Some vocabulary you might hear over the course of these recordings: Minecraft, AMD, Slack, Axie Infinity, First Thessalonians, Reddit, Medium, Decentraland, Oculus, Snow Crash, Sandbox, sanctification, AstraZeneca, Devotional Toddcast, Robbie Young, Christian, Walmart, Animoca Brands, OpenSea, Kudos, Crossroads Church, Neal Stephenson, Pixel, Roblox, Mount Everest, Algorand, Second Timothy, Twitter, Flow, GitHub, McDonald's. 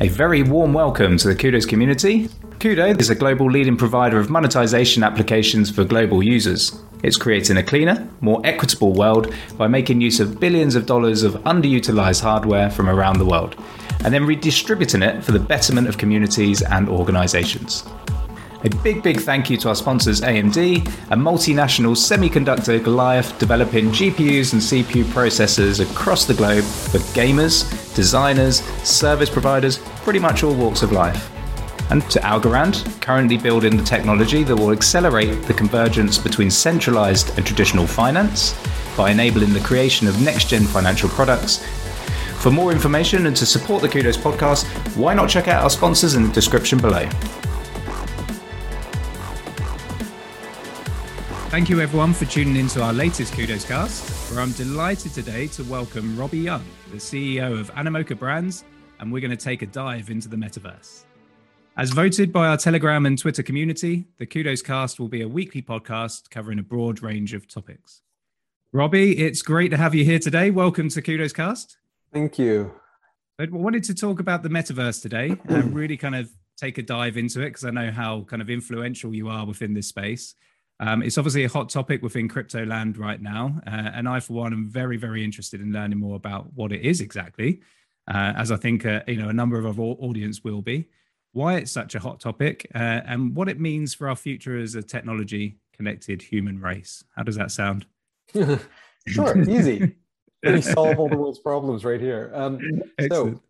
A very warm welcome to the Kudos community. Kudos is a global leading provider of monetization applications for global users. It's creating a cleaner, more equitable world by making use of billions of dollars of underutilized hardware from around the world, and then redistributing it for the betterment of communities and organizations. A big thank you to our sponsors AMD, a multinational semiconductor Goliath developing GPUs and CPU processors across the globe for gamers, designers, service providers, pretty much all walks of life. And to Algorand, currently building the technology that will accelerate the convergence between centralized and traditional finance by enabling the creation of next-gen financial products. For more information and to support the Kudos podcast, why not check out our sponsors in the description below. Thank you everyone for tuning in to our latest Kudos cast, where I'm delighted today to welcome Robbie Young, the CEO of Animoca Brands, and we're going to take a dive into the metaverse. As voted by our Telegram and Twitter community, the Kudos cast will be a weekly podcast covering a broad range of topics. Robbie, it's great to have you here today. Welcome to Kudos cast. Thank you. I wanted to talk about the metaverse today and really kind of take a dive into it because I know how kind of influential you are within this space. It's obviously a hot topic within crypto land right now. And I, for one, am very interested in learning more about what it is exactly, as I think, a number of our audience will be, why it's such a hot topic and what it means for our future as a technology connected human race. How does that sound? Sure, easy. We solve all the world's problems right here. So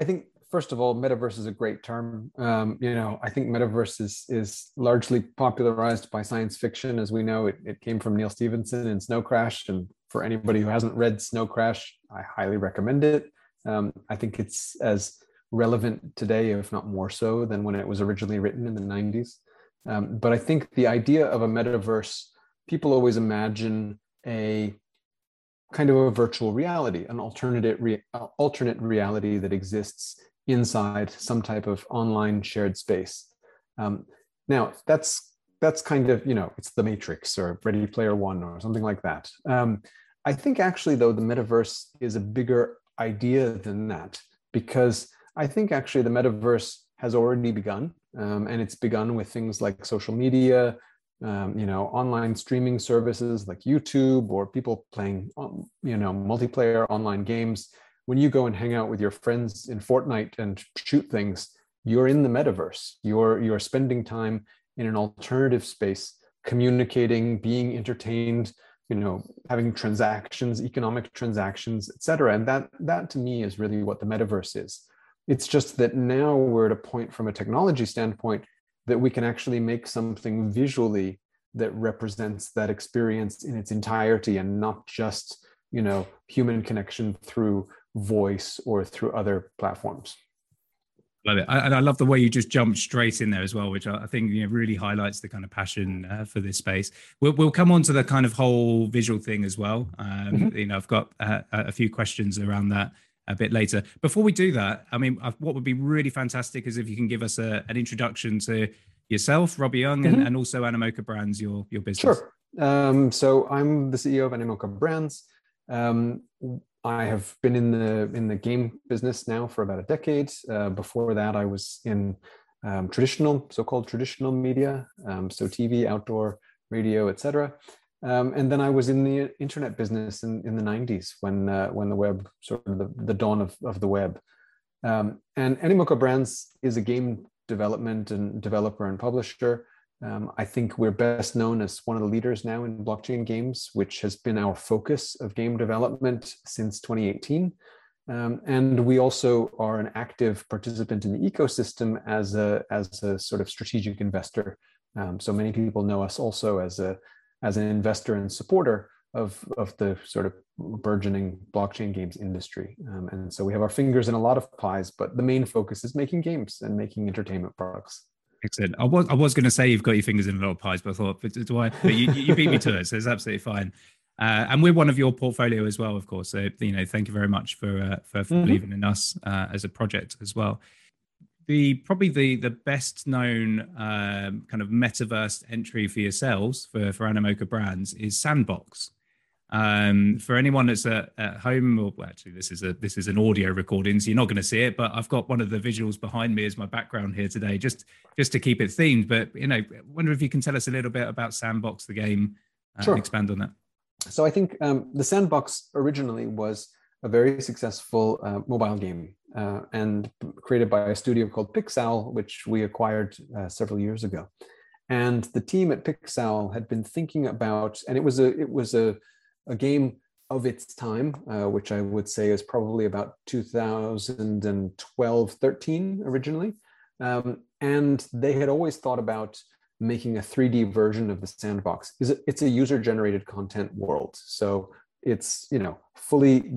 I think, first of all, metaverse is a great term. I think metaverse is largely popularized by science fiction. As we know, it came from Neal Stephenson in Snow Crash. And for anybody who hasn't read Snow Crash, I highly recommend it. I think it's as relevant today, if not more so, than when it was originally written in the 90s. But I think the idea of a metaverse, people always imagine a kind of a virtual reality, an alternate reality that exists inside some type of online shared space. Now, that's kind of, it's the Matrix or Ready Player One or something like that. I think actually, though, the metaverse is a bigger idea than that, because I think actually the metaverse has already begun, and it's begun with things like social media, online streaming services like YouTube, or people playing, multiplayer online games. When you go and hang out with your friends in Fortnite and shoot things, you're in the metaverse. You're spending time in an alternative space, communicating, being entertained, having transactions, economic transactions, et cetera. And that to me is really what the metaverse is. It's just that now we're at a point from a technology standpoint that we can actually make something visually that represents that experience in its entirety and not just, human connection through voice or through other platforms. Love it. And I love the way you just jumped straight in there as well, which I think really highlights the kind of passion for this space. We'll come on to the kind of whole visual thing as well. I've got a few questions around that a bit later. Before we do that, what would be really fantastic is if you can give us an introduction to yourself, Robbie Young, and also Animoca Brands, your business. Sure. So I'm the CEO of Animoca Brands. I have been in the game business now for about a decade. Before that, I was in so-called traditional media, so TV, outdoor, radio, etc. And then I was in the internet business in the 90s when the web, sort of the dawn of the web. And Animoca Brands is a game developer and publisher. I think we're best known as one of the leaders now in blockchain games, which has been our focus of game development since 2018. And we also are an active participant in the ecosystem as a sort of strategic investor. So many people know us also as an investor and supporter of the sort of burgeoning blockchain games industry. And so we have our fingers in a lot of pies, but the main focus is making games and making entertainment products. Excellent. I was going to say you've got your fingers in a lot of pies, but I thought, but you beat me to it, so it's absolutely fine. And we're one of your portfolio as well, of course. So, thank you very much for believing in us as a project as well. Probably the best known kind of metaverse entry for yourselves for Animoca Brands is Sandbox. For anyone that's at home, or actually this is an audio recording, so you're not going to see it, but I've got one of the visuals behind me as my background here today, just to keep it themed. But I wonder if you can tell us a little bit about Sandbox, the game, sure, and expand on that. So I think the Sandbox originally was a very successful mobile game and created by a studio called Pixel, which we acquired several years ago. And the team at Pixel had been thinking about, and it was a game of its time, which I would say is probably about 2012, 13 originally. And they had always thought about making a 3D version of the Sandbox. It's a user-generated content world. So it's, they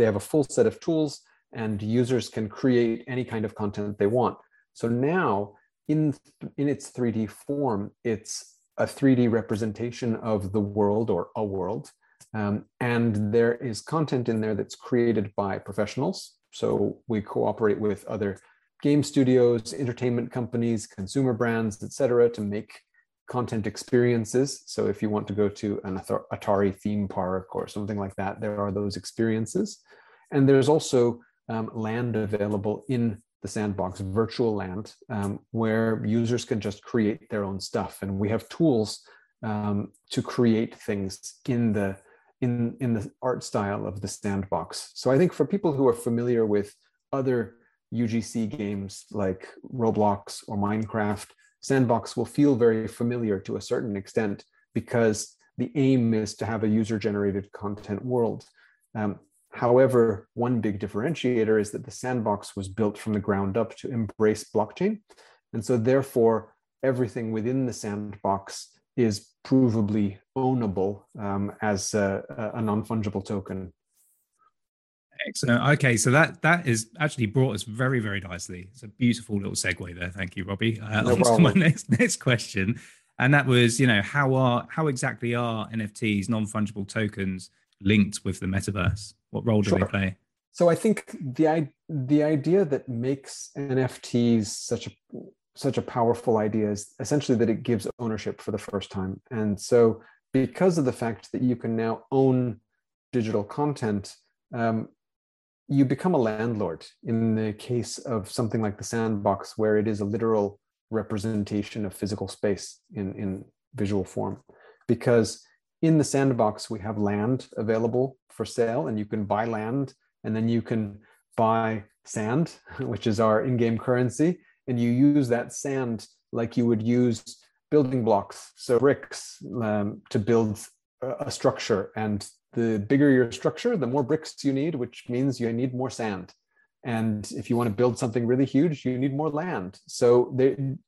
have a full set of tools and users can create any kind of content they want. So now in its 3D form, it's a 3D representation of the world, or a world. And there is content in there that's created by professionals. So we cooperate with other game studios, entertainment companies, consumer brands, etc., to make content experiences. So if you want to go to an Atari theme park or something like that, there are those experiences. And there's also land available in the Sandbox, virtual land, where users can just create their own stuff. And we have tools to create things in the art style of the Sandbox. So I think for people who are familiar with other UGC games like Roblox or Minecraft, Sandbox will feel very familiar to a certain extent, because the aim is to have a user-generated content world. However, one big differentiator is that the Sandbox was built from the ground up to embrace blockchain. And so therefore, everything within the Sandbox is provably ownable as a non-fungible token. Excellent. Okay, so that is actually brought us very, very nicely. It's a beautiful little segue there. Thank you, Robbie. No problem. My next question, and that was, how exactly are NFTs, non-fungible tokens, linked with the metaverse? What role do they play? So I think the idea that makes NFTs such a powerful idea is essentially that it gives ownership for the first time. And so because of the fact that you can now own digital content, you become a landlord in the case of something like the Sandbox, where it is a literal representation of physical space in visual form. Because in the Sandbox, we have land available for sale, and you can buy land, and then you can buy sand, which is our in-game currency. And you use that sand like you would use building blocks, so bricks, to build a structure. And the bigger your structure, the more bricks you need, which means you need more sand. And if you want to build something really huge, you need more land. So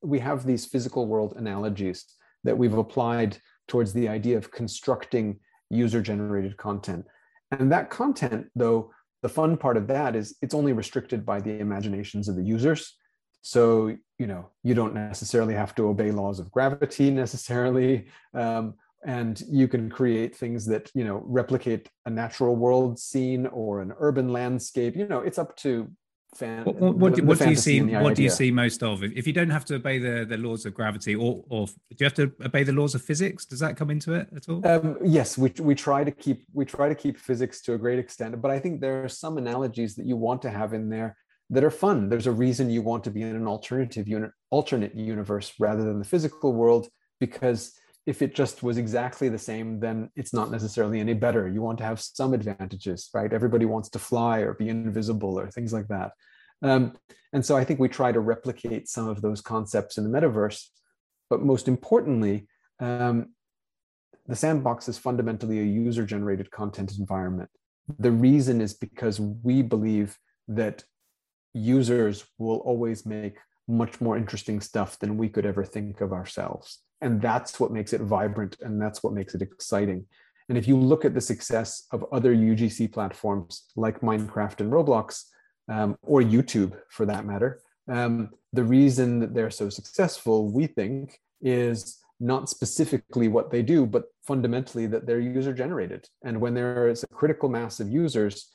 we have these physical world analogies that we've applied towards the idea of constructing user-generated content. And that content, though, the fun part of that is it's only restricted by the imaginations of the users. So, you don't necessarily have to obey laws of gravity necessarily. And you can create things that, replicate a natural world scene or an urban landscape. It's up to What do you see most of? If you don't have to obey the laws of gravity, or do you have to obey the laws of physics? Does that come into it at all? Yes, we try to keep physics to a great extent, but I think there are some analogies that you want to have in there that are fun. There's a reason you want to be in an alternate universe rather than the physical world, because if it just was exactly the same, then it's not necessarily any better. You want to have some advantages, right? Everybody wants to fly or be invisible or things like that. And so I think we try to replicate some of those concepts in the metaverse. But most importantly, the Sandbox is fundamentally a user-generated content environment. The reason is because we believe that users will always make much more interesting stuff than we could ever think of ourselves. And that's what makes it vibrant, and that's what makes it exciting. And if you look at the success of other UGC platforms like Minecraft and Roblox, or YouTube for that matter, the reason that they're so successful, we think, is not specifically what they do, but fundamentally that they're user-generated. And when there is a critical mass of users,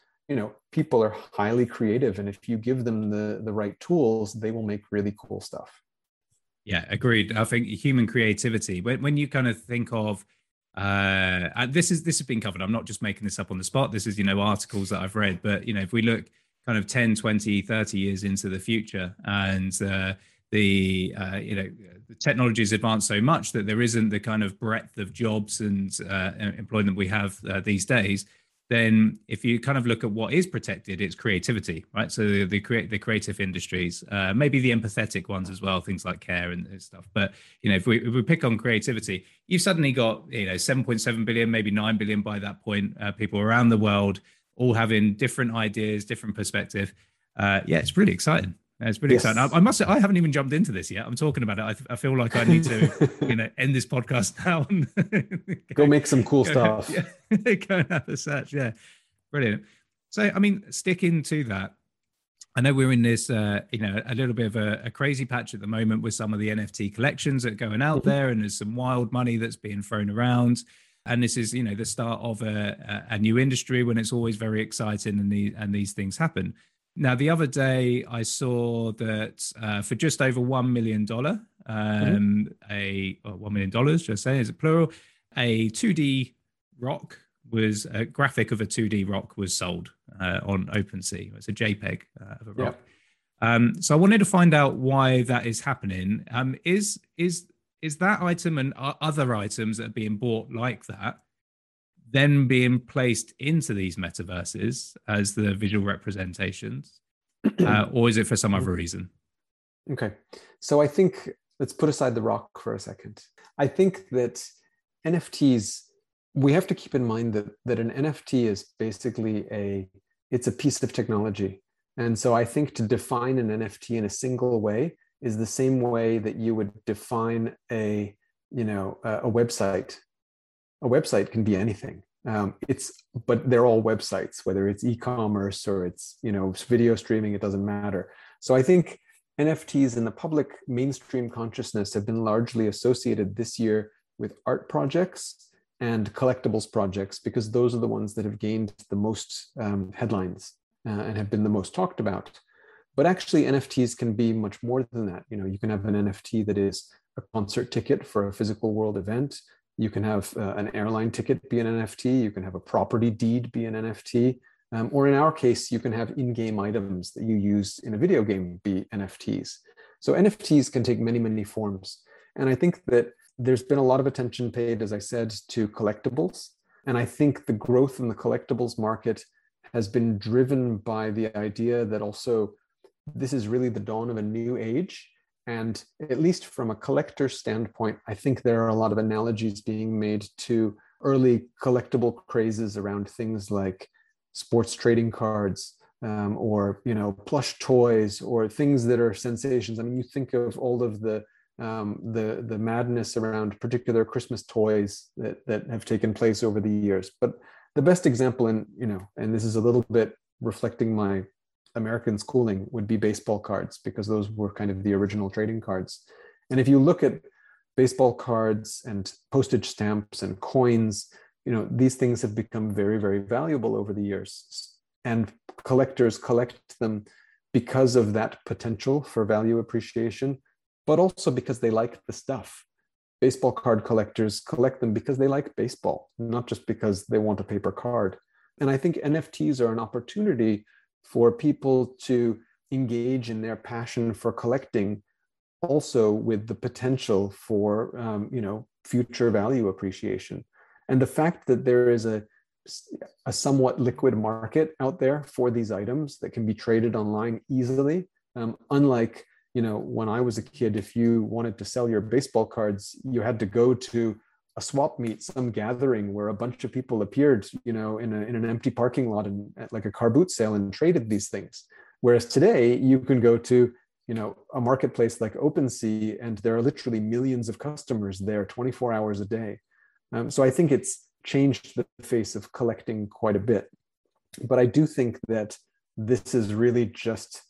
people are highly creative, and if you give them the right tools, they will make really cool stuff. Yeah, agreed. I think human creativity, when you kind of think of And this has been covered. I'm not just making this up on the spot. This is, you know, articles that I've read. But, you know, if we look kind of 10, 20, 30 years into the future, and the technology has advanced so much that there isn't the kind of breadth of jobs and employment we have these days, then if you kind of look at what is protected, it's creativity, right? So the creative industries, maybe the empathetic ones as well, things like care and stuff. But, you know, if we pick on creativity, you've suddenly got, you know, 7.7 billion, maybe 9 billion by that point, people around the world, all having different ideas, different perspective. Yeah, it's really exciting. It's pretty exciting. I must say, I haven't even jumped into this yet. I'm talking about it. I feel like I need to, you know, end this podcast now. Go make some cool stuff. Yeah, go and have a search. Yeah, brilliant. So, I mean, sticking to that, I know we're in this, you know, a little bit of a crazy patch at the moment with some of the NFT collections that are going out there, and there's some wild money that's being thrown around. And this is, you know, the start of a new industry when it's always very exciting and these things happen. Now, the other day, I saw that for just over $1 million, $1 million, should I say, is it plural? A 2D rock was, a graphic of a 2D rock was sold on OpenSea. It's a JPEG of a rock. Yeah. So I wanted to find out why that is happening. Is that item and other items that are being bought like that then being placed into these metaverses as the visual representations, or is it for some other reason? Okay, so I think, let's put aside the rock for a second. I think that NFTs, we have to keep in mind that an NFT is basically it's a piece of technology. And so I think to define an NFT in a single way is the same way that you would define a website. A website can be anything. But they're all websites, whether it's e-commerce or it's, you know, video streaming, it doesn't matter. So I think NFTs in the public mainstream consciousness have been largely associated this year with art projects and collectibles projects, because those are the ones that have gained the most headlines and have been the most talked about. But actually NFTs can be much more than that. You know, you can have an NFT that is a concert ticket for a physical world event. You can have an airline ticket be an NFT. You can have a property deed be an NFT. Or in our case, you can have in-game items that you use in a video game be NFTs. So NFTs can take many, many forms. And I think that there's been a lot of attention paid, as I said, to collectibles. And I think the growth in the collectibles market has been driven by the idea that also this is really the dawn of a new age. And at least from a collector standpoint, I think there are a lot of analogies being made to early collectible crazes around things like sports trading cards, or, you know, plush toys, or things that are sensations. I mean, you think of all of the madness around particular Christmas toys that have taken place over the years. But the best example, and, you know, and this is a little bit reflecting my American schooling, would be baseball cards, because those were kind of the original trading cards. And if you look at baseball cards and postage stamps and coins, you know, these things have become very, very valuable over the years. And collectors collect them because of that potential for value appreciation, but also because they like the stuff. Baseball card collectors collect them because they like baseball, not just because they want a paper card. And I think NFTs are an opportunity for people to engage in their passion for collecting, also with the potential for, you know, future value appreciation. And the fact that there is a somewhat liquid market out there for these items that can be traded online easily, unlike, you know, when I was a kid, if you wanted to sell your baseball cards, you had to go to a swap meet, some gathering where a bunch of people appeared, you know, in an empty parking lot and at like a car boot sale and traded these things. Whereas today you can go to, you know, a marketplace like OpenSea, and there are literally millions of customers there 24 hours a day. So I think it's changed the face of collecting quite a bit. But I do think that this is really just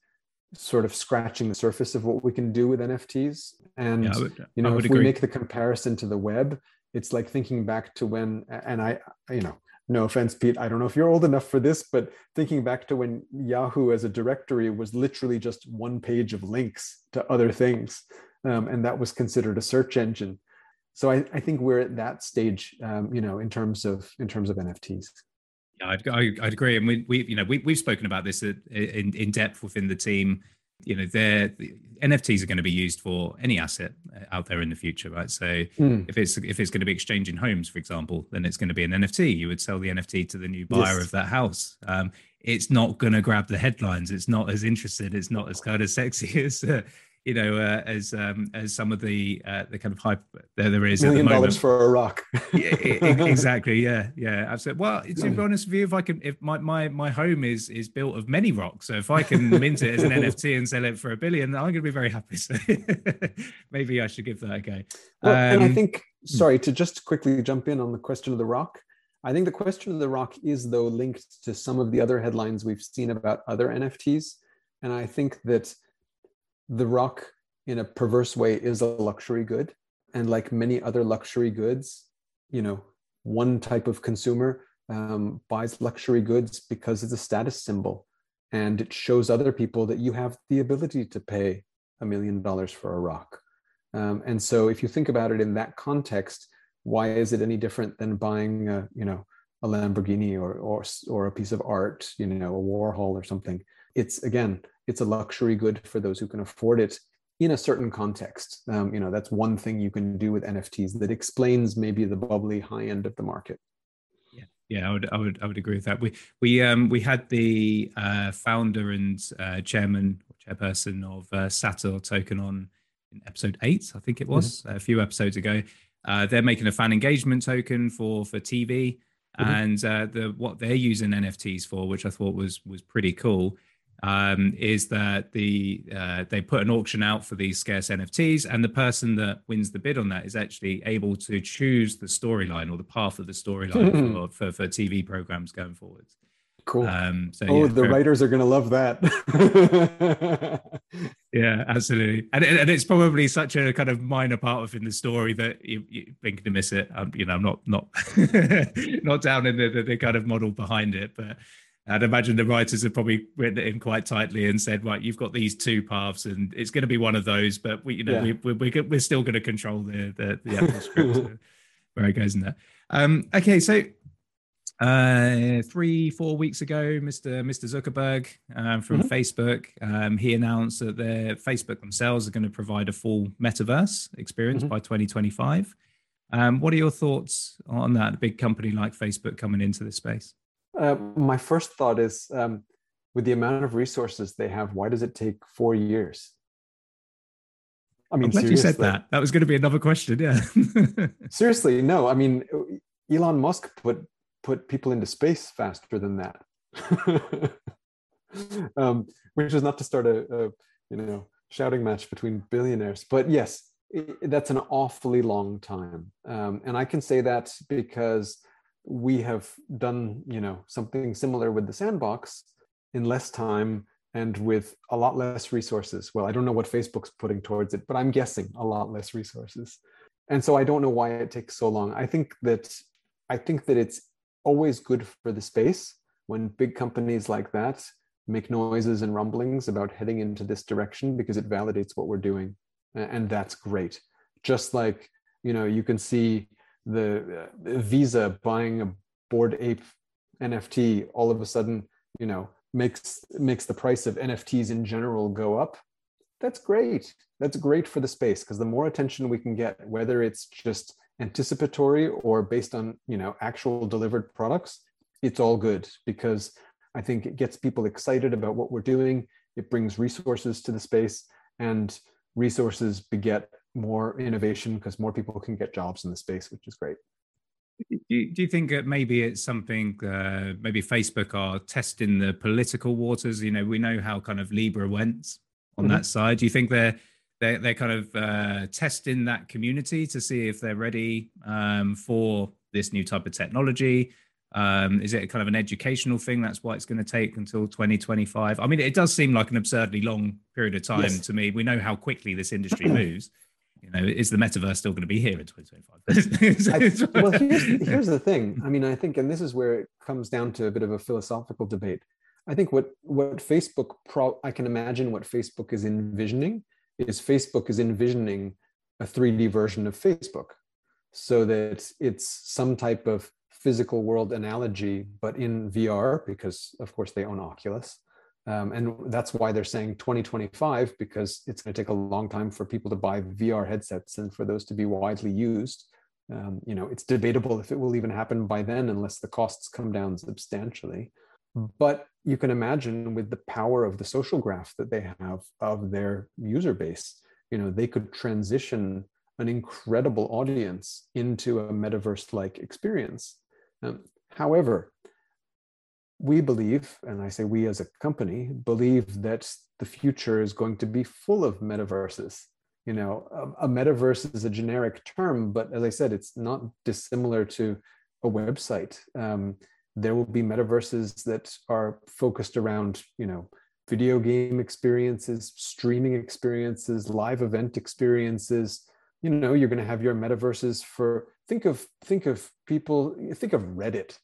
sort of scratching the surface of what we can do with NFTs. And, yeah, you know, if we make the comparison to the web, it's like thinking back to when, and I, you know, no offense, Pete, I don't know if you're old enough for this, but thinking back to when Yahoo as a directory was literally just one page of links to other things. And that was considered a search engine. So I think we're at that stage, in terms of NFTs. Yeah, I'd agree, and we've spoken about this in depth within the team. You know, the NFTs are going to be used for any asset out there in the future, right? So if it's going to be exchanging homes, for example, then it's going to be an NFT. You would sell the NFT to the new buyer of that house. It's not going to grab the headlines. It's not as interested. It's not as kind of sexy as as some of the kind of hype there is at the moment. $1 million for a rock. Exactly. Yeah. Absolutely. Well, to be honest with you, if my home is built of many rocks, so if I can mint it as an NFT and sell it for $1 billion, I'm going to be very happy. So maybe I should give that a go. Well, and I think, sorry, to just quickly jump in on the question of the rock. I think the question of the rock is though linked to some of the other headlines we've seen about other NFTs, and I think that the rock, in a perverse way, is a luxury good. And like many other luxury goods, one type of consumer buys luxury goods because it's a status symbol. And it shows other people that you have the ability to pay $1 million for a rock. And so if you think about it in that context, why is it any different than buying a Lamborghini or a piece of art, a Warhol or something? It's a luxury good for those who can afford it in a certain context. That's one thing you can do with NFTs that explains maybe the bubbly high end of the market. Yeah, I would agree with that. We had the founder and chairperson of Sator Token on in episode 8, I think it was, a few episodes ago. They're making a fan engagement token for TV, and what they're using NFTs for, which I thought was pretty cool. Is that they put an auction out for these scarce NFTs, and the person that wins the bid on that is actually able to choose the storyline or the path of the storyline for TV programs going forward. Cool. Writers are going to love that. Yeah, absolutely. And it's probably such a kind of minor part within the story that you blink to miss it. I'm not not down in the kind of model behind it, but I'd imagine the writers have probably written it in quite tightly and said, right, you've got these two paths and it's going to be one of those, but we're still going to control the actual script where it goes in there. Okay, so 3-4 weeks ago, Mr. Zuckerberg from Facebook, he announced that Facebook themselves are going to provide a full metaverse experience by 2025. What are your thoughts on that? A big company like Facebook coming into this space? My first thought is, with the amount of resources they have, why does it take 4 years? I'm glad you said that. That was going to be another question, yeah. Seriously, no. I mean, Elon Musk put people into space faster than that, which is not to start a shouting match between billionaires. But yes, that's an awfully long time. And I can say that because we have done, something similar with the sandbox in less time and with a lot less resources. Well, I don't know what Facebook's putting towards it, but I'm guessing a lot less resources. And so I don't know why it takes so long. I think that it's always good for the space when big companies like that make noises and rumblings about heading into this direction, because it validates what we're doing. And that's great. Just like, you can see the Visa buying a Bored Ape NFT all of a sudden, makes the price of NFTs in general go up. That's great. That's great for the space, because the more attention we can get, whether it's just anticipatory or based on, actual delivered products, it's all good, because I think it gets people excited about what we're doing. It brings resources to the space, and resources beget more innovation because more people can get jobs in the space, which is great. Do you think that maybe it's something, maybe Facebook are testing the political waters? We know how kind of Libra went on that side. Do you think they're kind of testing that community to see if they're ready for this new type of technology? Is it kind of an educational thing? That's why it's going to take until 2025. I mean, it does seem like an absurdly long period of time to me. We know how quickly this industry moves. Is the metaverse still going to be here in 2025? Well, here's the thing. I mean, I think, and this is where it comes down to a bit of a philosophical debate. I think what Facebook, I can imagine what Facebook is envisioning a 3D version of Facebook. so that it's some type of physical world analogy, but in VR, because of course they own Oculus. And that's why they're saying 2025, because it's going to take a long time for people to buy VR headsets and for those to be widely used. You know, it's debatable if it will even happen by then, unless the costs come down substantially. But you can imagine with the power of the social graph that they have of their user base, you know, they could transition an incredible audience into a metaverse-like experience. However, we believe, and I say we as a company, believe that the future is going to be full of metaverses. You know, a metaverse is a generic term, but as I said, it's not dissimilar to a website. There will be metaverses that are focused around, you know, video game experiences, streaming experiences, live event experiences. You know, you're going to have your metaverses for, think of people, think of Reddit,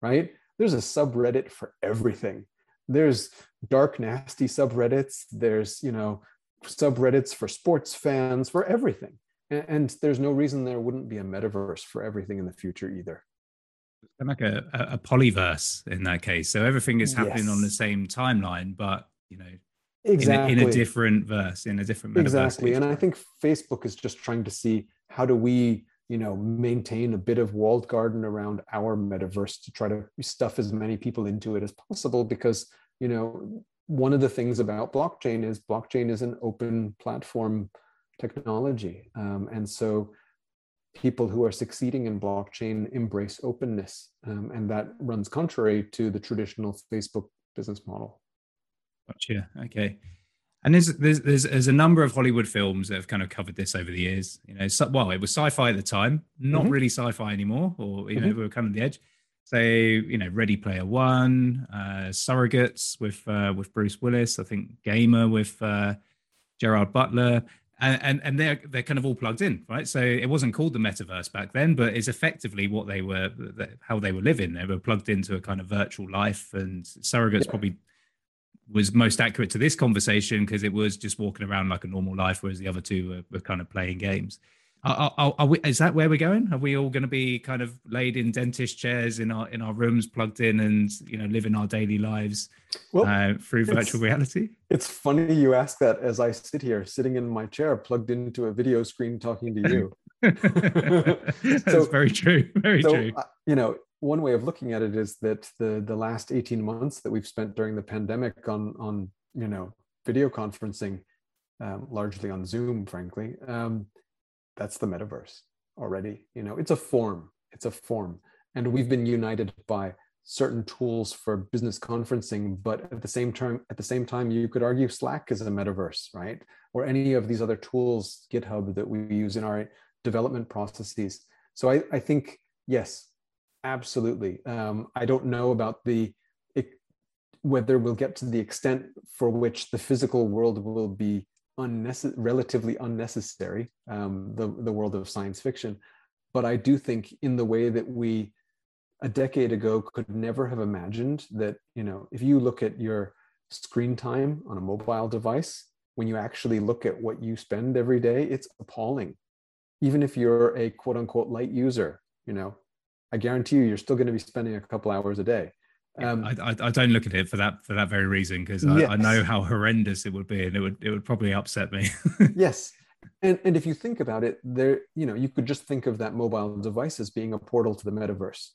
right? There's a subreddit for everything. There's dark, nasty subreddits. There's, you know, subreddits for sports fans, for everything. And there's no reason there wouldn't be a metaverse for everything in the future either. Like a polyverse in that case. So everything is happening on the same timeline, but, you know, in a different verse, in a different metaverse. Exactly. And I think Facebook is just trying to see how do we, you know, maintain a bit of walled garden around our metaverse to try to stuff as many people into it as possible, because, you know, one of the things about blockchain is an open platform technology. And so people who are succeeding in blockchain embrace openness. And that runs contrary to the traditional Facebook business model. Gotcha. Okay. And there's a number of Hollywood films that have kind of covered this over the years. You know, so, well, it was sci-fi at the time, not really sci-fi anymore, or, you know, we were coming to the edge. So, you know, Ready Player One, Surrogates with Bruce Willis, I think Gamer with Gerard Butler, and they're kind of all plugged in, right? So it wasn't called the metaverse back then, but it's effectively what they were, how they were living. They were plugged into a kind of virtual life, and Surrogates probably was most accurate to this conversation because it was just walking around like a normal life, whereas the other two were kind of playing games. Are we, is that where we're going? Are we all going to be kind of laid in dentist chairs in our rooms, plugged in, and, you know, living our daily lives through virtual reality? It's funny you ask that, as I sit here, sitting in my chair, plugged into a video screen, talking to you. That's very true. Very true. You know, one way of looking at it is that the last 18 months that we've spent during the pandemic on you know, video conferencing, largely on Zoom, frankly, that's the metaverse already. You know, it's a form, and we've been united by certain tools for business conferencing. But at the same time, you could argue Slack is a metaverse, right? Or any of these other tools, GitHub, that we use in our development processes. So I think yes. Absolutely. I don't know about whether we'll get to the extent for which the physical world will be relatively unnecessary, the world of science fiction. But I do think, in the way that we a decade ago could never have imagined that, you know, if you look at your screen time on a mobile device, when you actually look at what you spend every day, it's appalling. Even if you're a quote unquote light user, you know, I guarantee you're still going to be spending a couple hours a day. I don't look at it for that very reason, because I know how horrendous it would be, and it would probably upset me. Yes, and if you think about it, there, you know, you could just think of that mobile device as being a portal to the metaverse.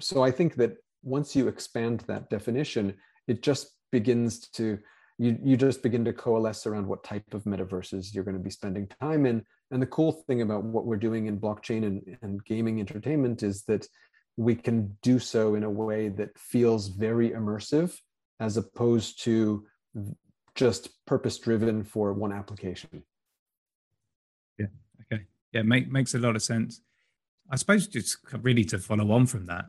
So I think that once you expand that definition, it just begins to you just begin to coalesce around what type of metaverses you're going to be spending time in. And the cool thing about what we're doing in blockchain and gaming entertainment is that we can do so in a way that feels very immersive, as opposed to just purpose-driven for one application. Yeah, okay. Yeah, makes a lot of sense. I suppose just really to follow on from that,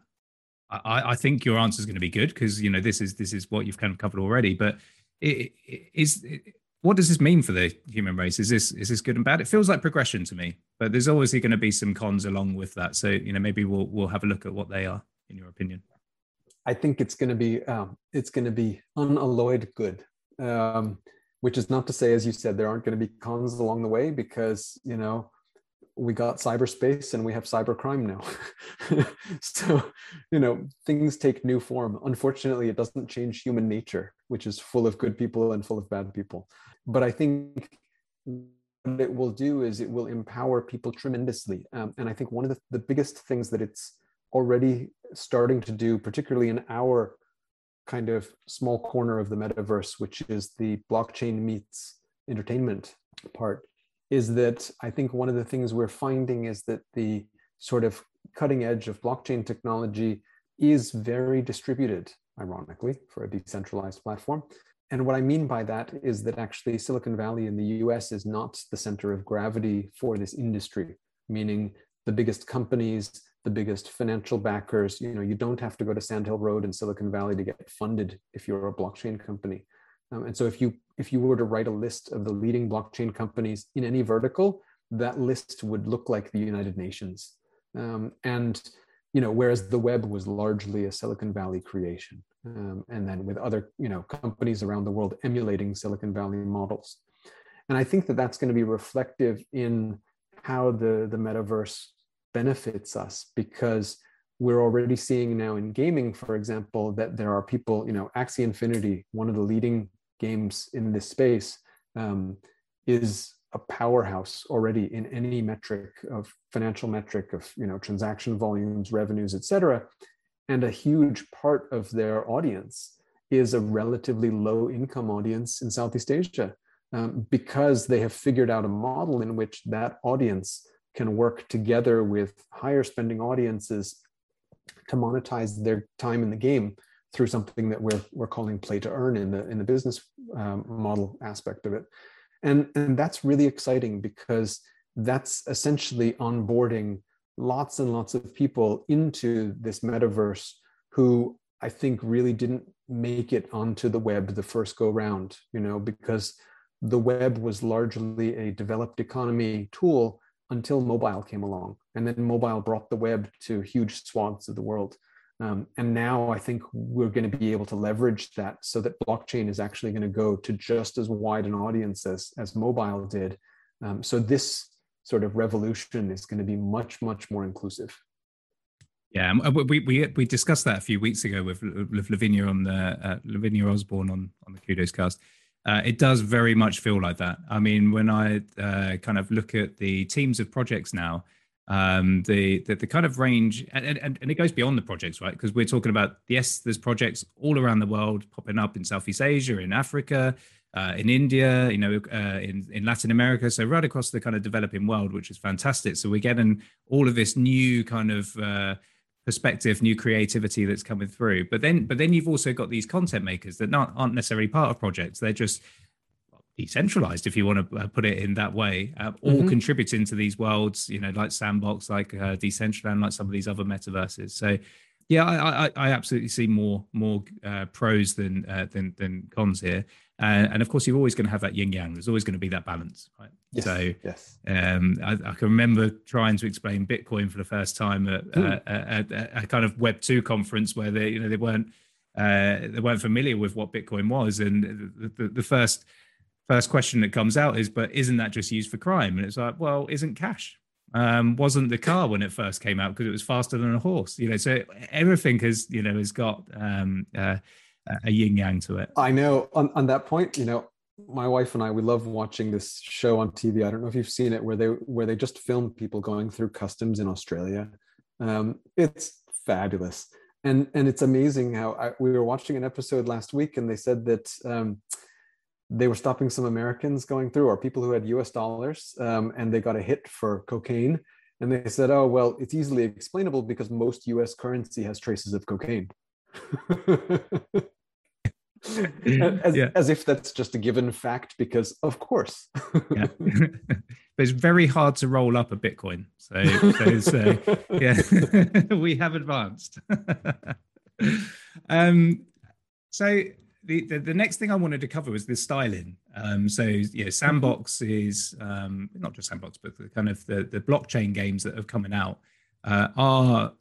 I think your answer is going to be good, because, you know, this is what you've kind of covered already, but what does this mean for the human race? Is this good and bad? It feels like progression to me, but there's obviously going to be some cons along with that. So, you know, maybe we'll have a look at what they are, in your opinion. I think it's going to be unalloyed good, which is not to say, as you said, there aren't going to be cons along the way, because, you know, we got cyberspace and we have cybercrime now. So, you know, things take new form. Unfortunately, it doesn't change human nature, which is full of good people and full of bad people. But I think what it will do is it will empower people tremendously. And I think one of the biggest things that it's already starting to do, particularly in our kind of small corner of the metaverse, which is the blockchain meets entertainment part, is that I think one of the things we're finding is that the sort of cutting edge of blockchain technology is very distributed, ironically, for a decentralized platform. And what I mean by that is that actually Silicon Valley in the US is not the center of gravity for this industry, meaning the biggest companies, the biggest financial backers. You know, you don't have to go to Sand Hill Road in Silicon Valley to get funded if you're a blockchain company. And so if you were to write a list of the leading blockchain companies in any vertical, that list would look like the United Nations. And, you know, whereas the web was largely a Silicon Valley creation, and then with other, you know, companies around the world emulating Silicon Valley models. And I think that that's going to be reflective in how the metaverse benefits us, because we're already seeing now in gaming, for example, that there are people, you know, Axie Infinity, one of the leading games in this space, is a powerhouse already in any metric of financial metric of, you know, transaction volumes, revenues, et cetera. And a huge part of their audience is a relatively low income audience in Southeast Asia, because they have figured out a model in which that audience can work together with higher spending audiences to monetize their time in the game through something that we're calling play to earn in the business model aspect of it. And that's really exciting, because that's essentially onboarding lots and lots of people into this metaverse who I think really didn't make it onto the web the first go round, you know, because the web was largely a developed economy tool until mobile came along. And then mobile brought the web to huge swaths of the world. And now I think we're going to be able to leverage that so that blockchain is actually going to go to just as wide an audience as mobile did. So this sort of revolution is going to be much, much more inclusive. Yeah, we discussed that a few weeks ago with Lavinia on the Lavinia Osborn on the Kudos cast. It does very much feel like that. I mean, when I kind of look at the teams of projects now, the kind of range, and it goes beyond the projects, right? Because we're talking about, yes, there's projects all around the world popping up in Southeast Asia, in Africa, in India, you know, in Latin America. So right across the kind of developing world, which is fantastic. So we're getting all of this new kind of perspective, new creativity that's coming through. But then you've also got these content makers that aren't necessarily part of projects. They're just decentralized, if you want to put it in that way, all contributing to these worlds, you know, like Sandbox, like Decentraland, like some of these other metaverses. So, yeah, I absolutely see more pros than cons here. And of course, you're always going to have that yin yang. There's always going to be that balance, right? Yes, so, yes. I can remember trying to explain Bitcoin for the first time at a kind of Web2 conference where they weren't familiar with what Bitcoin was, and the first question that comes out is, but isn't that just used for crime? And it's like, well, isn't cash? Wasn't the car when it first came out because it was faster than a horse? You know, so everything has got a yin yang to it. I know on that point, you know, my wife and I, we love watching this show on TV. I don't know if you've seen it, where they just film people going through customs in Australia. It's fabulous. And it's amazing how we were watching an episode last week, and they said that, they were stopping some Americans going through, or people who had US dollars, and they got a hit for cocaine. And they said, oh, well, it's easily explainable because most US currency has traces of cocaine. As if that's just a given fact, because of course. Yeah. But it's very hard to roll up a Bitcoin. So yeah, we have advanced. So the next thing I wanted to cover was the styling. So yeah, Sandbox is not just Sandbox, but the kind of the blockchain games that are coming out are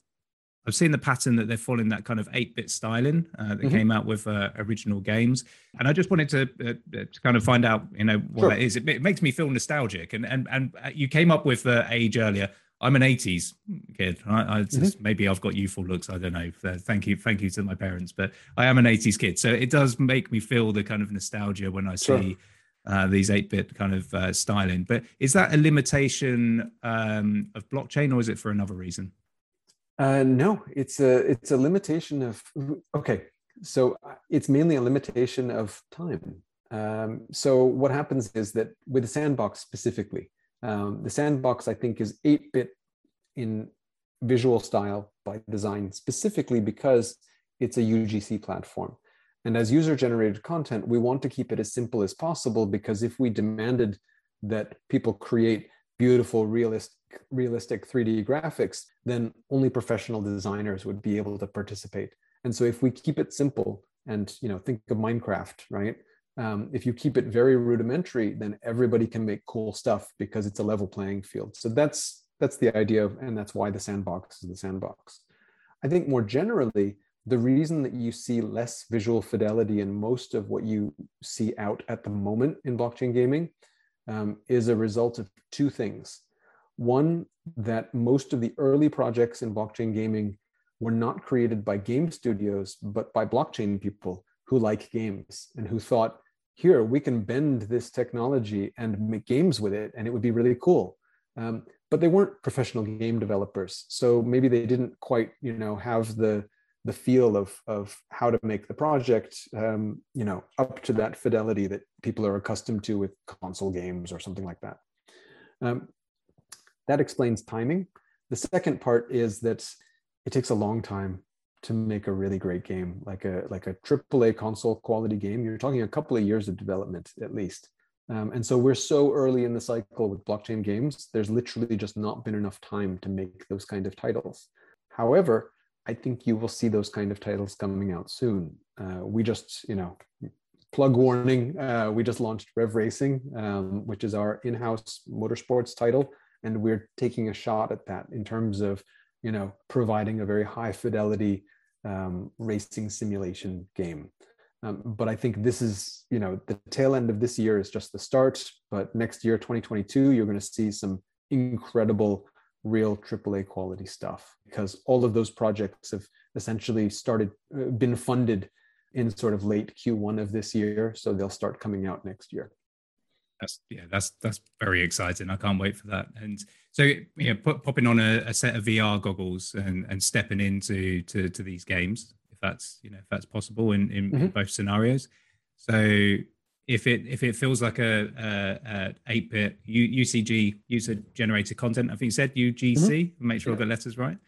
I've seen the pattern that they're following, that kind of 8-bit styling that came out with original games. And I just wanted to kind of find out, you know, what that is. It makes me feel nostalgic. And you came up with age earlier. I'm an 80s kid. I just, maybe I've got youthful looks. I don't know. Thank you to my parents, but I am an 80s kid. So it does make me feel the kind of nostalgia when I see these 8-bit kind of styling. But is that a limitation of blockchain, or is it for another reason? No, it's a limitation of, okay, so it's mainly a limitation of time. So what happens is that with the sandbox specifically, the sandbox, I think, is 8-bit in visual style by design, specifically because it's a UGC platform. And as user-generated content, we want to keep it as simple as possible, because if we demanded that people create beautiful, realistic 3D graphics, then only professional designers would be able to participate. And so if we keep it simple, and you know, think of Minecraft, right? If you keep it very rudimentary, then everybody can make cool stuff because it's a level playing field. So that's the idea of, and that's why the sandbox is the sandbox. I think more generally, the reason that you see less visual fidelity in most of what you see out at the moment in blockchain gaming is a result of two things. One, that most of the early projects in blockchain gaming were not created by game studios, but by blockchain people who like games and who thought, here, we can bend this technology and make games with it, and it would be really cool. But they weren't professional game developers. So maybe they didn't quite, you know, have the feel of how to make the project, you know, up to that fidelity that people are accustomed to with console games or something like that. That explains timing. The second part is that it takes a long time to make a really great game, like a AAA console quality game. You're talking a couple of years of development at least. And so we're so early in the cycle with blockchain games, there's literally just not been enough time to make those kind of titles. However, I think you will see those kind of titles coming out soon. We just, you know, plug warning, we just launched Rev Racing, which is our in-house motorsports title. And we're taking a shot at that in terms of, you know, providing a very high fidelity racing simulation game. But I think this is, you know, the tail end of this year is just the start. But next year, 2022, you're going to see some incredible, real AAA quality stuff, because all of those projects have essentially been funded in sort of late Q1 of this year. So they'll start coming out next year. That's very exciting. I can't wait for that. And so, you know, popping on a set of VR goggles and stepping into these games, if that's possible in both scenarios. So if it feels like a 8-bit UCG, user generated content, I think you said UGC. Make sure the letter's right.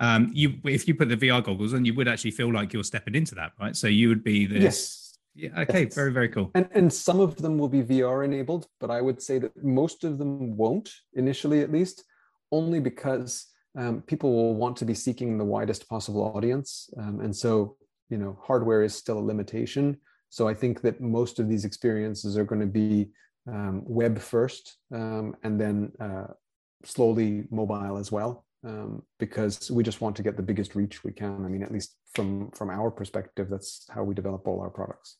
If you put the VR goggles on, you would actually feel like you're stepping into that, right? So you would be this. Yes. Yeah. Okay. Yes. Very, very cool. And some of them will be VR enabled, but I would say that most of them won't, initially at least, only because people will want to be seeking the widest possible audience. And so, you know, hardware is still a limitation. So I think that most of these experiences are going to be web first, and then slowly mobile as well, because we just want to get the biggest reach we can. I mean, at least from our perspective, that's how we develop all our products.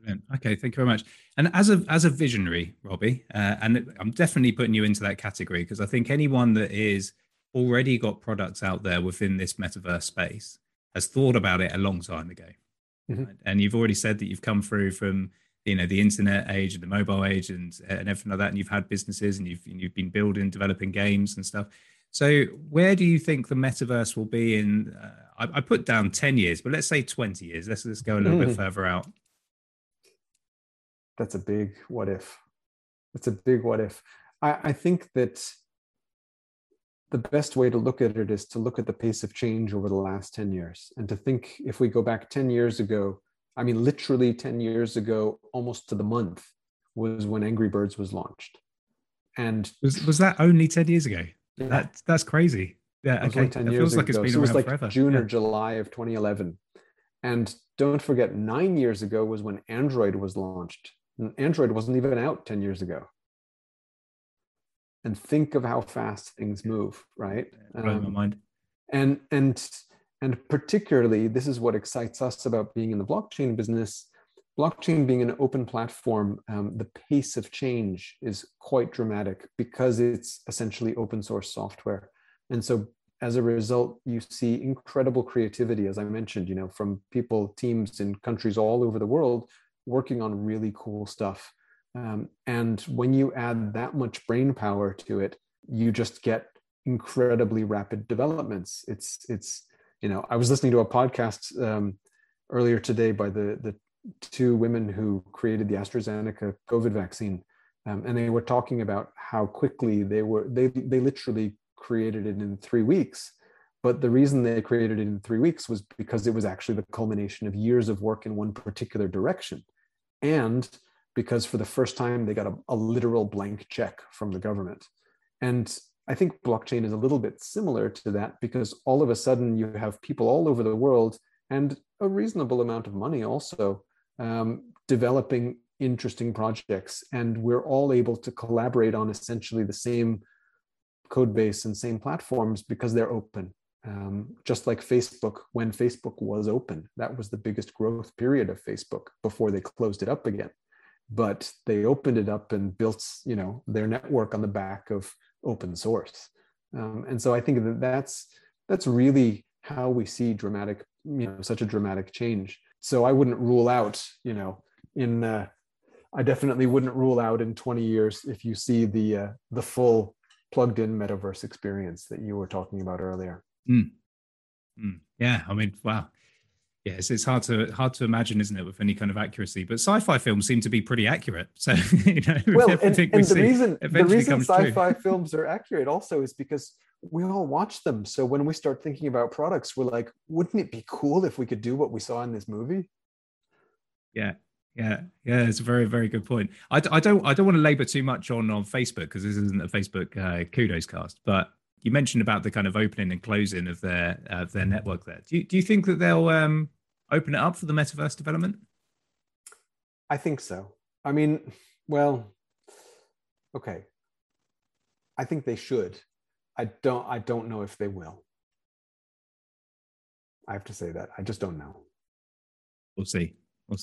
Brilliant. Okay, thank you very much. And as a visionary, Robbie, and I'm definitely putting you into that category, because I think anyone that is already got products out there within this metaverse space has thought about it a long time ago. Right? And you've already said that you've come through from, you know, the internet age and the mobile age and everything like that, and you've had businesses and you've been building, developing games and stuff. So where do you think the metaverse will be in, I put down 10 years, but let's say 20 years. Let's go a little bit further out. That's a big what if. It's a big what if. I think that the best way to look at it is to look at the pace of change over the last 10 years. And to think, if we go back 10 years ago, I mean, literally 10 years ago, almost to the month, was when Angry Birds was launched. And was that only 10 years ago? Yeah. That's crazy. Yeah, okay. Like 10 years feels ago. Like it's been so around it was like forever. June or July of 2011. And don't forget, 9 years ago was when Android was launched. And Android wasn't even out 10 years ago. And think of how fast things move, right? Blowing my mind. And particularly, this is what excites us about being in the blockchain business. Blockchain being an open platform, the pace of change is quite dramatic because it's essentially open source software. And so as a result, you see incredible creativity, as I mentioned, you know, from people, teams in countries all over the world working on really cool stuff. And when you add that much brain power to it, you just get incredibly rapid developments. It's you know, I was listening to a podcast earlier today by the two women who created the AstraZeneca COVID vaccine, and they were talking about how quickly they literally created it in 3 weeks. But the reason they created it in 3 weeks was because it was actually the culmination of years of work in one particular direction, and because for the first time they got a literal blank check from the government. And I think blockchain is a little bit similar to that, because all of a sudden you have people all over the world and a reasonable amount of money also developing interesting projects. And we're all able to collaborate on essentially the same code base and same platforms because they're open. Just like Facebook, when Facebook was open, that was the biggest growth period of Facebook before they closed it up again. But they opened it up and built, you know, their network on the back of open source. And so I think that that's really how we see dramatic, you know, such a dramatic change. So I wouldn't rule out, you know, I definitely wouldn't rule out in 20 years if you see the full plugged-in metaverse experience that you were talking about earlier. Mm. Mm. Yeah, I mean, wow. Yes, it's hard to imagine, isn't it, with any kind of accuracy? But sci-fi films seem to be pretty accurate. So, you know, well, the reason sci-fi films are accurate also is because we all watch them. So when we start thinking about products, we're like, wouldn't it be cool if we could do what we saw in this movie? Yeah. Yeah, yeah, it's a very, very good point. I don't want to labour too much on Facebook, because this isn't a Facebook kudos cast. But you mentioned about the kind of opening and closing of their network there. Do you think that they'll open it up for the metaverse development? I think so. I mean, well, okay. I think they should. I don't know if they will. I have to say that. I just don't know. We'll see.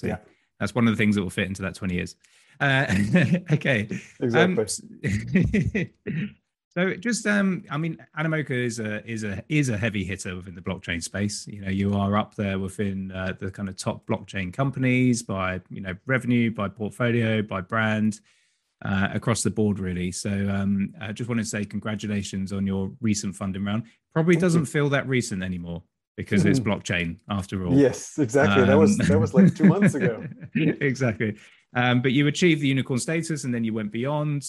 Yeah. That's one of the things that will fit into that 20 years. Okay. Exactly. So just, I mean, Animoca is a heavy hitter within the blockchain space. You know, you are up there within the kind of top blockchain companies by, you know, revenue, by portfolio, by brand, across the board, really. So I just want to say congratulations on your recent funding round. Probably doesn't feel that recent anymore, because it's blockchain after all. Yes, exactly. That was like 2 months ago. Exactly. But you achieved the unicorn status and then you went beyond.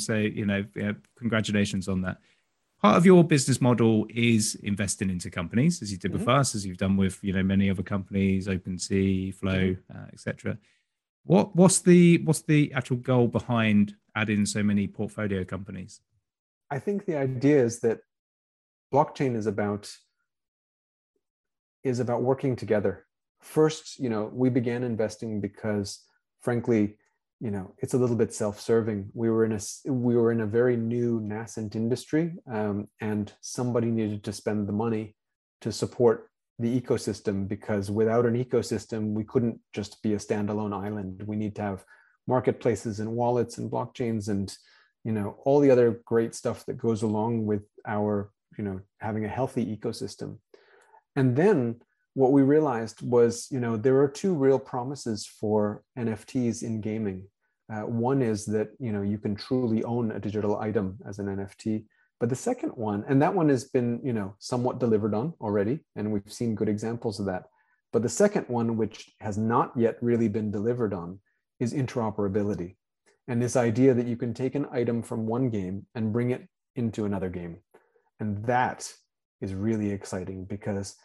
So, you know, yeah, congratulations on that. Part of your business model is investing into companies, as you did with us, as you've done with, you know, many other companies, OpenSea, Flow, et cetera. What's the actual goal behind adding so many portfolio companies? I think the idea is that blockchain is about working together. First, you know, we began investing because, frankly, you know, it's a little bit self-serving. We were in a very new nascent industry, and somebody needed to spend the money to support the ecosystem, because without an ecosystem, we couldn't just be a standalone island. We need to have marketplaces and wallets and blockchains and, you know, all the other great stuff that goes along with our, you know, having a healthy ecosystem. And then what we realized was, you know, there are two real promises for NFTs in gaming. One is that, you know, you can truly own a digital item as an NFT. But the second one, and that one has been, you know, somewhat delivered on already, and we've seen good examples of that. But the second one, which has not yet really been delivered on, is interoperability. And this idea that you can take an item from one game and bring it into another game. And that is really exciting, because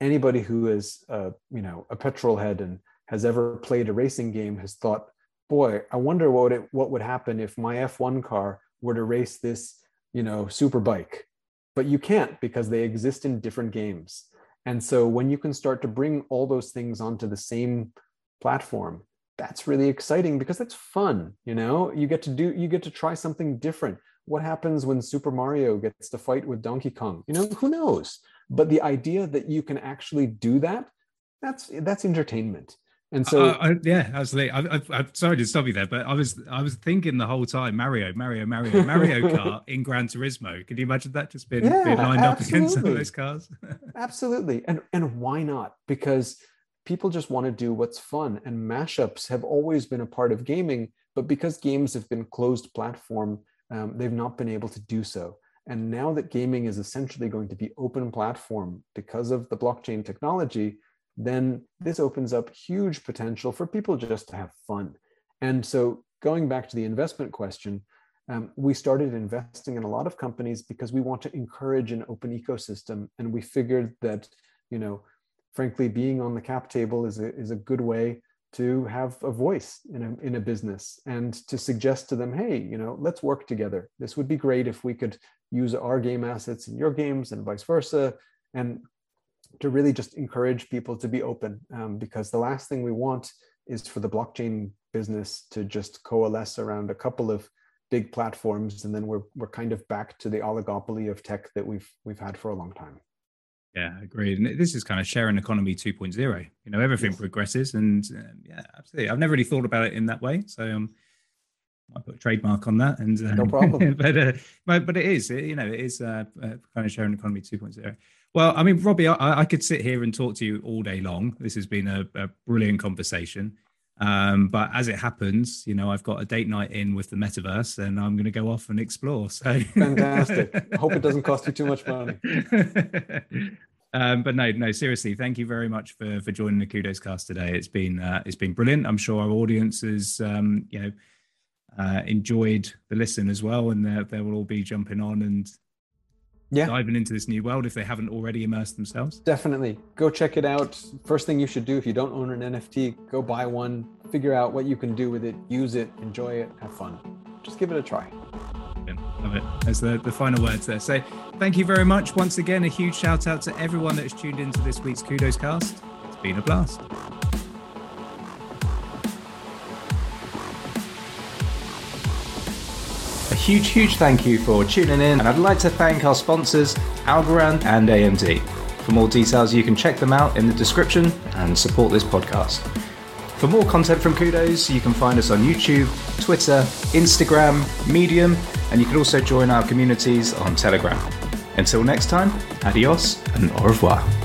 anybody who is you know, a petrol head and has ever played a racing game has thought, boy, I wonder what would happen if my F1 car were to race this, you know, super bike. But you can't, because they exist in different games. And so when you can start to bring all those things onto the same platform, that's really exciting because that's fun. You know, you get to try something different. What happens when Super Mario gets to fight with Donkey Kong? You know, who knows? But the idea that you can actually do that, that's entertainment. And so, yeah, absolutely. I'm sorry to stop you there, but I was thinking the whole time, Mario Kart in Gran Turismo. Can you imagine that just being lined up against some of those cars? Absolutely. And why not? Because people just want to do what's fun, and mashups have always been a part of gaming, but because games have been closed platform, they've not been able to do so. And now that gaming is essentially going to be open platform because of the blockchain technology, then this opens up huge potential for people just to have fun. And so going back to the investment question, we started investing in a lot of companies because we want to encourage an open ecosystem. And we figured that, you know, frankly, being on the cap table is a good way to have a voice in a business and to suggest to them, hey, you know, let's work together. This would be great if we could use our game assets in your games and vice versa. And to really just encourage people to be open, because the last thing we want is for the blockchain business to just coalesce around a couple of big platforms, and then we're kind of back to the oligopoly of tech that we've had for a long time. Yeah, agreed. And this is kind of sharing economy 2.0. You know, everything progresses, and yeah, absolutely. I've never really thought about it in that way, so I put a trademark on that. And no problem. But it is, you know, it is kind of sharing economy 2.0. Well, I mean, Robbie, I could sit here and talk to you all day long. This has been a brilliant conversation. But as it happens, you know, I've got a date night in with the metaverse, and I'm going to go off and explore. So fantastic. I hope it doesn't cost you too much money. But no, seriously, thank you very much for joining the Kudos Cast today. It's been brilliant. I'm sure our audience has, you know, enjoyed the listen as well, and they will all be jumping on and diving into this new world if they haven't already immersed themselves. Definitely. Go check it out. First thing you should do if you don't own an NFT, go buy one, figure out what you can do with it, use it, enjoy it, have fun. Just give it a try. Yeah, love it. That's the final words there. So thank you very much. Once again, a huge shout out to everyone that has tuned into this week's Kudos Cast. It's been a blast. Huge thank you for tuning in, and I'd like to thank our sponsors Algorand and AMD. For more details, you can check them out in the description and support this podcast. For more content from Kudos, you can find us on YouTube, Twitter, Instagram, Medium, and you can also join our communities on Telegram. Until next time, adios and au revoir.